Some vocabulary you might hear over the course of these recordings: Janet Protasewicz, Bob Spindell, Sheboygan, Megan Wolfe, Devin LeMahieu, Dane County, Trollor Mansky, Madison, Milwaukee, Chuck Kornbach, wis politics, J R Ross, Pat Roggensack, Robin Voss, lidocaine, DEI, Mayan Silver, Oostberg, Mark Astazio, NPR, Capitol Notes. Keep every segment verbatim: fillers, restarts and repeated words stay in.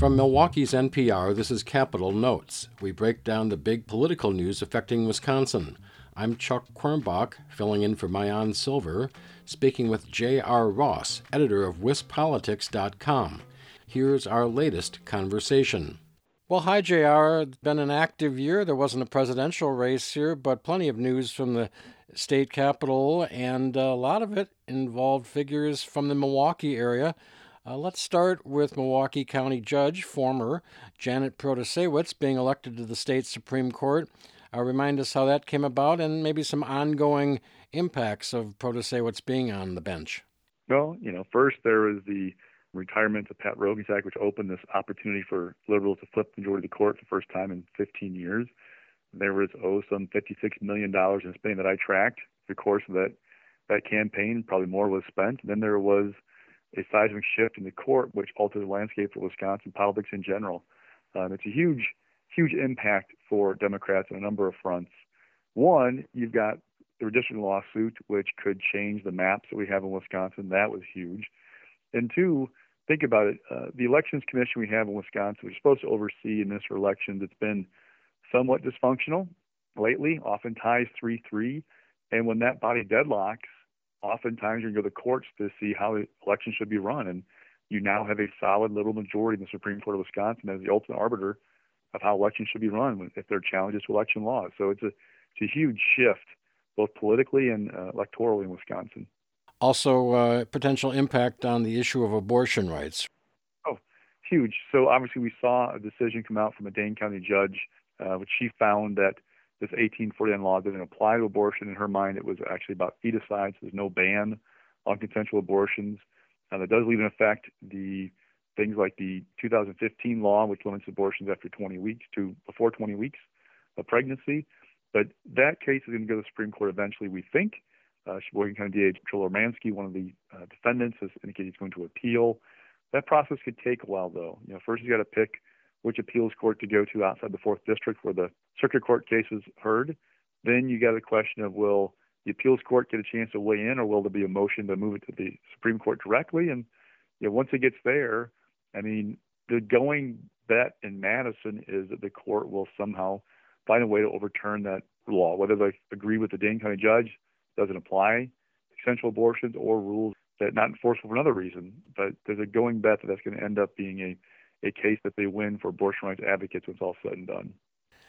From Milwaukee's N P R, this is Capitol Notes. We break down the big political news affecting Wisconsin. I'm Chuck Kornbach, filling in for Mayan Silver, speaking with J R Ross, editor of wis politics dot com. Here's our latest conversation. Well, hi, J R. It's been an active year. There wasn't a presidential race here, but plenty of news from the state capitol, and a lot of it involved figures from the Milwaukee area. Uh, let's start with Milwaukee County Judge, former Janet Protasewicz, being elected to the state Supreme Court. Uh, remind us how that came about and maybe some ongoing impacts of Protasewicz being on the bench. Well, you know, first there was the retirement of Pat Roggensack, which opened this opportunity for liberals to flip the majority of the court for the first time in fifteen years. There was, oh, some fifty-six million dollars in spending that I tracked through the course of that, that campaign. Probably more was spent. Then there was a seismic shift in the court, which altered the landscape for Wisconsin politics in general. Um, it's a huge, huge impact for Democrats on a number of fronts. One, you've got the redistricting lawsuit, which could change the maps that we have in Wisconsin. That was huge. And two, think about it. Uh, the Elections Commission we have in Wisconsin, which is supposed to oversee administer elections, it's been somewhat dysfunctional lately, often ties three three. And when that body deadlocks, oftentimes you go to the courts to see how the election should be run. And you now have a solid liberal majority in the Supreme Court of Wisconsin as the ultimate arbiter of how elections should be run if there are challenges to election laws. So it's a, it's a huge shift, both politically and uh, electorally in Wisconsin. Also, uh, potential impact on the issue of abortion rights. Oh, huge. So obviously we saw a decision come out from a Dane County judge, uh, which she found that this eighteen forty-nine law didn't apply to abortion. In her mind, it was actually about feticides. There's no ban on consensual abortions. Uh, that does leave in effect the things like the two thousand fifteen law, which limits abortions after twenty weeks to before twenty weeks of pregnancy. But that case is going to go to the Supreme Court eventually, we think. Uh, Sheboygan County D A Trollor Mansky, one of the uh, defendants, has indicated he's going to appeal. That process could take a while, though. You know, first he's got to pick which appeals court to go to outside the fourth district where the circuit court case is heard. Then you got a question of, will the appeals court get a chance to weigh in, or will there be a motion to move it to the Supreme Court directly? And you know, once it gets there, I mean, the going bet in Madison is that the court will somehow find a way to overturn that law, whether they agree with the Dane County judge, doesn't apply consensual abortions, or rules that not enforceable for another reason. But there's a going bet that that's going to end up being a, a case that they win for abortion rights advocates when it's all said and done.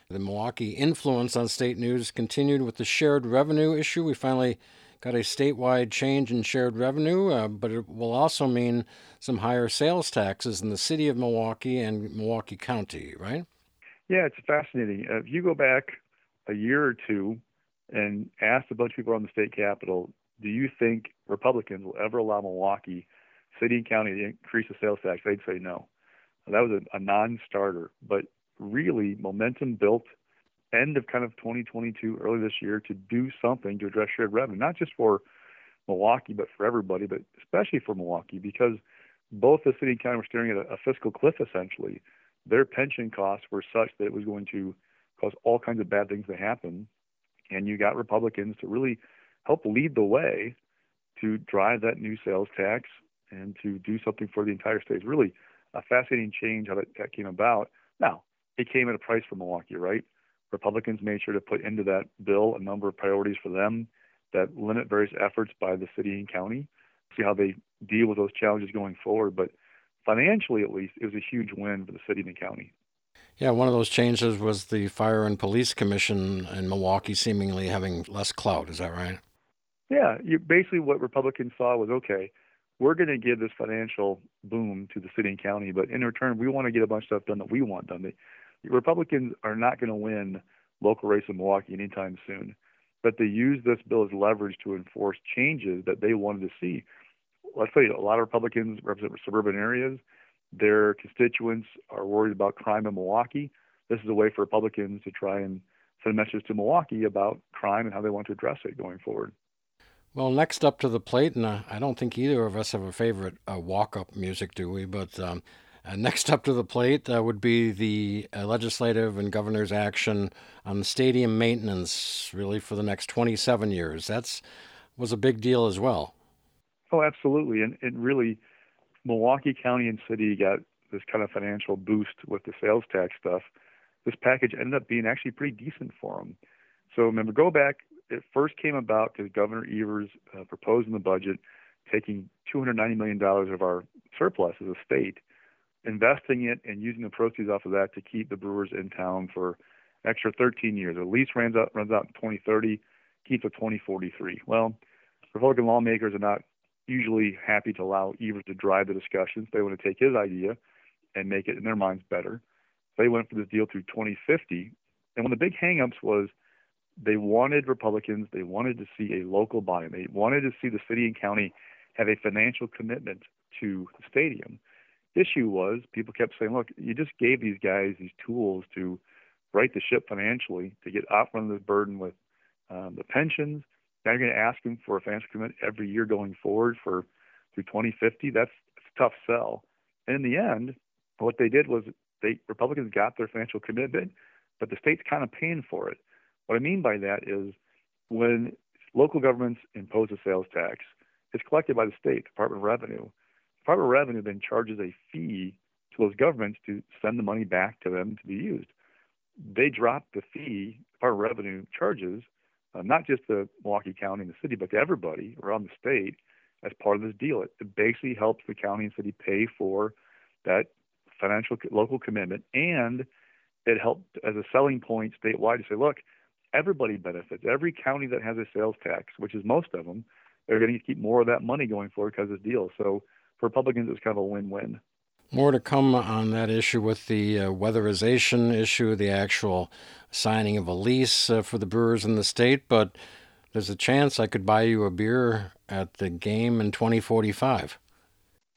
The Milwaukee influence on state news continued with the shared revenue issue. We finally got a statewide change in shared revenue, uh, but it will also mean some higher sales taxes in the city of Milwaukee and Milwaukee County, right? Yeah, it's fascinating. Uh, if you go back a year or two and asked a bunch of people on the state capitol, do you think Republicans will ever allow Milwaukee city and county to increase the sales tax? They'd say no. That was a, a non-starter. But really, momentum built end of kind of twenty twenty-two, early this year, to do something to address shared revenue, not just for Milwaukee, but for everybody, but especially for Milwaukee, because both the city and county were staring at a, a fiscal cliff, essentially. Their pension costs were such that it was going to cause all kinds of bad things to happen. And you got Republicans to really help lead the way to drive that new sales tax and to do something for the entire state. It's really a fascinating change how that, that came about. Now, it came at a price for Milwaukee, right? Republicans made sure to put into that bill a number of priorities for them that limit various efforts by the city and county, see how they deal with those challenges going forward. But financially, at least, it was a huge win for the city and the county. Yeah, one of those changes was the Fire and Police Commission in Milwaukee seemingly having less clout. Is that right? Yeah. You, basically what Republicans saw was, okay, we're going to give this financial boom to the city and county, but in return, we want to get a bunch of stuff done that we want done. The Republicans are not going to win local race in Milwaukee anytime soon, but they used this bill as leverage to enforce changes that they wanted to see. Let's say a lot of Republicans represent suburban areas. Their constituents are worried about crime in Milwaukee. This is a way for Republicans to try and send messages to Milwaukee about crime and how they want to address it going forward. Well, next up to the plate, and I don't think either of us have a favorite uh, walk-up music, do we? But um, uh, next up to the plate uh, would be the uh, legislative and governor's action on stadium maintenance, really, for the next twenty-seven years. That's was a big deal as well. Oh, absolutely, and it really... Milwaukee County and City got this kind of financial boost with the sales tax stuff, this package ended up being actually pretty decent for them. So remember, go back. It first came about because Governor Evers uh, proposed in the budget taking two hundred ninety million dollars of our surplus as a state, investing it and using the proceeds off of that to keep the brewers in town for an extra thirteen years. The lease runs out, runs out in twenty thirty, keeps it twenty forty-three. Well, Republican lawmakers are not usually happy to allow Evers to drive the discussions. They want to take his idea and make it, in their minds, better. They went for this deal through twenty fifty. And one of the big hangups was they wanted Republicans, they wanted to see a local buy in. They wanted to see the city and county have a financial commitment to the stadium. Issue was people kept saying, look, you just gave these guys these tools to right the ship financially, to get out from the burden with um, the pensions. Now you're going to ask them for a financial commitment every year going forward for through twenty fifty. That's, that's a tough sell. And in the end, what they did was they Republicans got their financial commitment, but the state's kind of paying for it. What I mean by that is when local governments impose a sales tax, it's collected by the state, Department of Revenue. Department of Revenue then charges a fee to those governments to send the money back to them to be used. They dropped the fee, Department of Revenue charges, Uh, not just the Milwaukee County and the city, but to everybody around the state as part of this deal. It, it basically helps the county and city pay for that financial local commitment, and it helped as a selling point statewide to say, look, everybody benefits. Every county that has a sales tax, which is most of them, they're going to keep more of that money going forward because of this deal. So for Republicans, it's kind of a win-win. More to come on that issue with the uh, weatherization issue, the actual signing of a lease uh, for the brewers in the state, but there's a chance I could buy you a beer at the game in twenty forty-five.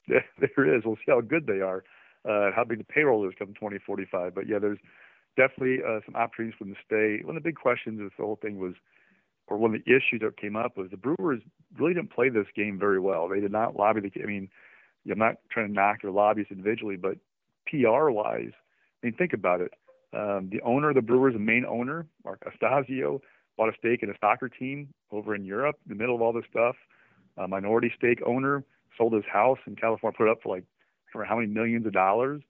Yeah, there is. We'll see how good they are, uh, how big the payroll is come twenty forty-five. But, yeah, there's definitely uh, some opportunities for them to stay. One of the big questions of the whole thing was, or one of the issues that came up was the Brewers really didn't play this game very well. They did not lobby the I mean, I'm not trying to knock your lobbyists individually, but P R-wise, I mean, think about it. Um, the owner of the Brewers, the main owner, Mark Astazio, bought a stake in a soccer team over in Europe in the middle of all this stuff. A minority stake owner sold his house in California, put it up for like, I don't remember how many millions of dollars.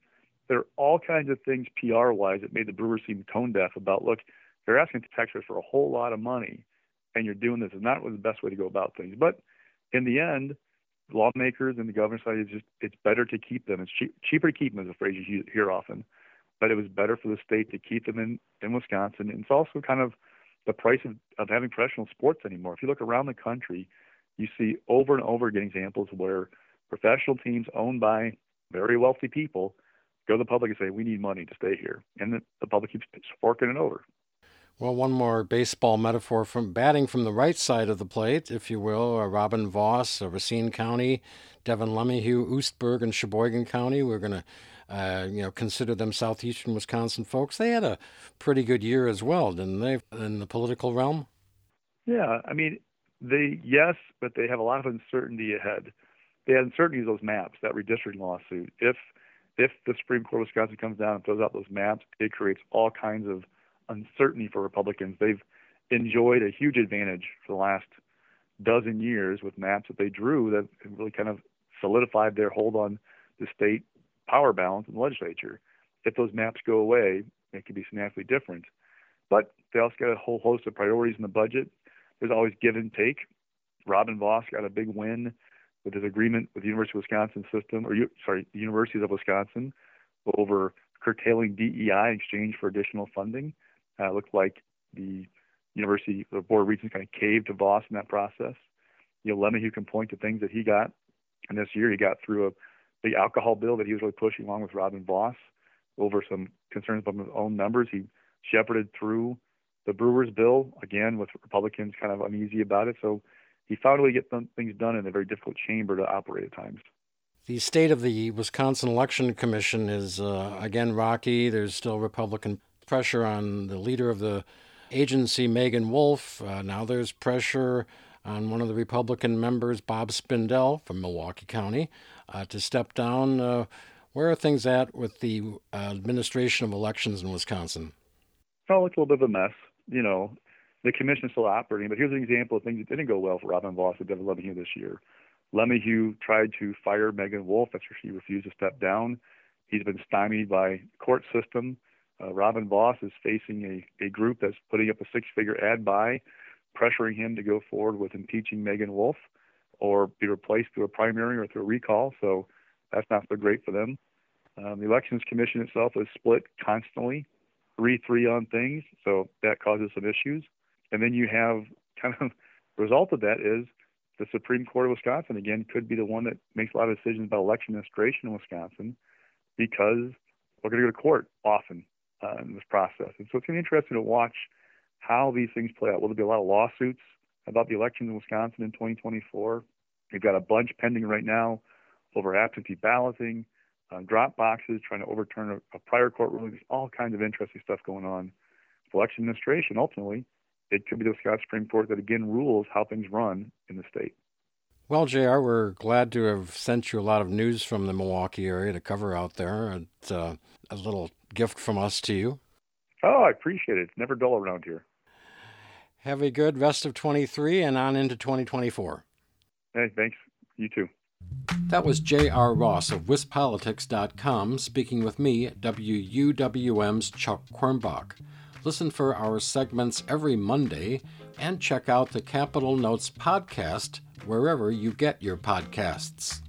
There are all kinds of things P R-wise that made the Brewers seem tone-deaf about, look, you're asking Texas for a whole lot of money, and you're doing this. It's not the best way to go about things. But in the end, lawmakers and the governor side, it's just it's better to keep them. It's cheap, cheaper to keep them, is a phrase you hear often. But it was better for the state to keep them in, in Wisconsin. And it's also kind of the price of, of having professional sports anymore. If you look around the country, you see over and over again examples where professional teams owned by very wealthy people go to the public and say, we need money to stay here. And the, the public keeps forking it over. Well, one more baseball metaphor from batting from the right side of the plate, if you will. Uh, Robin Voss, uh, Racine County, Devin LeMahieu, Oostberg, and Sheboygan County. We're going to, uh, you know, consider them southeastern Wisconsin folks. They had a pretty good year as well, didn't they, in the political realm? Yeah, I mean, they yes, but they have a lot of uncertainty ahead. They had uncertainty of those maps, that redistricting lawsuit. If if the Supreme Court of Wisconsin comes down and throws out those maps, it creates all kinds of uncertainty for Republicans. They've enjoyed a huge advantage for the last dozen years with maps that they drew that really kind of solidified their hold on the state power balance in the legislature. If those maps go away, it could be significantly different. But they also got a whole host of priorities in the budget. There's always give and take. Robin Voss got a big win with his agreement with the University of Wisconsin system, or sorry, the Universities of Wisconsin, over curtailing D E I in exchange for additional funding. It uh, looked like the university, the board of regents kind of caved to Voss in that process. You know, LeMahieu can point to things that he got. And this year he got through a big alcohol bill that he was really pushing along with Robin Voss over some concerns about his own numbers. He shepherded through the Brewers bill, again, with Republicans kind of uneasy about it. So he found a way to get things done in a very difficult chamber to operate at times. The state of the Wisconsin Election Commission is, uh, again, rocky. There's still Republican pressure on the leader of the agency, Megan Wolfe. Uh, now there's pressure on one of the Republican members, Bob Spindell from Milwaukee County, uh, to step down. Uh, where are things at with the uh, administration of elections in Wisconsin? Well, it's a little bit of a mess. You know, the commission is still operating, but here's an example of things that didn't go well for Robin Voss and Devin LeMahieu this year. LeMahieu tried to fire Megan Wolfe after she refused to step down. He's been stymied by the court system. Uh, Robin Voss is facing a, a group that's putting up a six-figure ad buy, pressuring him to go forward with impeaching Megan Wolfe or be replaced through a primary or through a recall. So that's not so great for them. Um, the Elections Commission itself is split constantly, three three on things. So that causes some issues. And then you have kind of the result of that is the Supreme Court of Wisconsin, again, could be the one that makes a lot of decisions about election administration in Wisconsin, because we're going to go to court often uh, in this process. And so it's going to be interesting to watch how these things play out. Will there be a lot of lawsuits about the elections in Wisconsin in twenty twenty-four? We've got a bunch pending right now over absentee balloting, uh, drop boxes, trying to overturn a, a prior court ruling. There's all kinds of interesting stuff going on. With election administration, ultimately, it could be the Wisconsin Supreme Court that again rules how things run in the state. Well, J R, we're glad to have sent you a lot of news from the Milwaukee area to cover out there. It's uh, a little gift from us to you. Oh, I appreciate it. It's never dull around here. Have a good rest of twenty-three and on into twenty twenty-four. Hey, thanks. You too. That was J R Ross of wis politics dot com speaking with me, W U W M's Chuck Kornbach. Listen for our segments every Monday and check out the Capitol Notes podcast wherever you get your podcasts.